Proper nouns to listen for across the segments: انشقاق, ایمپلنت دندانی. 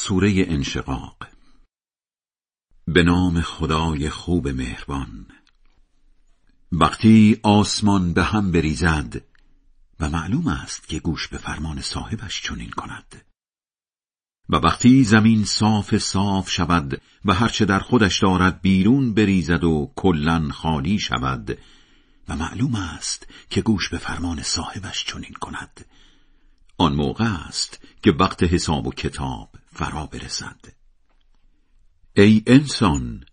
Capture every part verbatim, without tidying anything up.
سوره انشقاق. به نام خدای خوب مهربان. وقتی آسمان به هم بریزد و معلوم است که گوش به فرمان صاحبش چنین کند، و وقتی زمین صاف صاف شود و هرچه در خودش دارد بیرون بریزد و کلن خالی شود و معلوم است که گوش به فرمان صاحبش چنین کند، آن موقع است که وقت حساب و کتاب فرا برسد. ای انسان،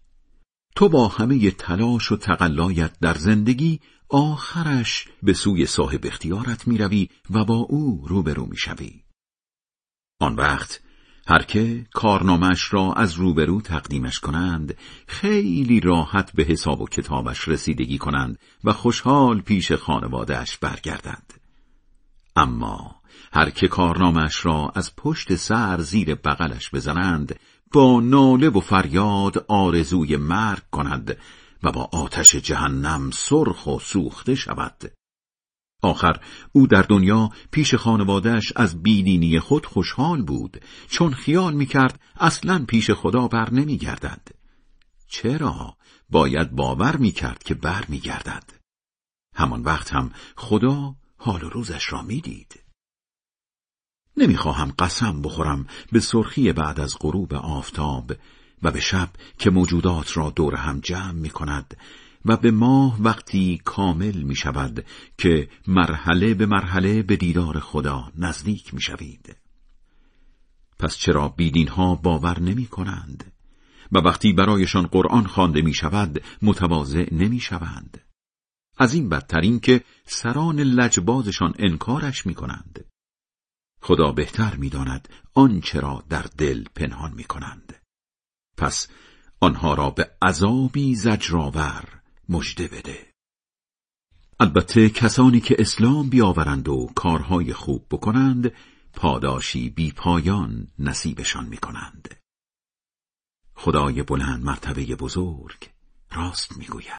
تو با همه تلاش و تقلایت در زندگی آخرش به سوی صاحب اختیارت می روی و با او روبرو می شوی. آن وقت هر که کارنامش را از روبرو تقدیمش کنند، خیلی راحت به حساب و کتابش رسیدگی کنند و خوشحال پیش خانوادهش برگردند. اما هر که کارنامش را از پشت سر زیر بغلش بزنند، با ناله و فریاد آرزوی مرگ کند و با آتش جهنم سرخ و سوخته شود. آخر او در دنیا پیش خانوادهش از بیدینی خود خوشحال بود، چون خیال می‌کرد اصلاً پیش خدا بر نمی‌گردد. چرا؟ باید باور می‌کرد که بر می‌گردد. همان وقت هم خدا حال و روزش را می‌دید. نمیخواهم قسم بخورم به سرخی بعد از غروب آفتاب و به شب که موجودات را دور هم جمع می کند و به ماه وقتی کامل می شود که مرحله به مرحله به دیدار خدا نزدیک می شوید. پس چرا بیدین ها باور نمی کنند و وقتی برایشان قرآن خوانده می شود متواضع نمی شوند؟ از این بدترین که سران لجبازشان انکارش می کنند. خدا بهتر می داند آنچه را در دل پنهان می کنند. پس آنها را به عذابی زجرآور مژده بده. البته کسانی که اسلام بیاورند و کارهای خوب بکنند، پاداشی بی پایان نصیبشان می کنند. خدای بلند مرتبه بزرگ راست می گوید.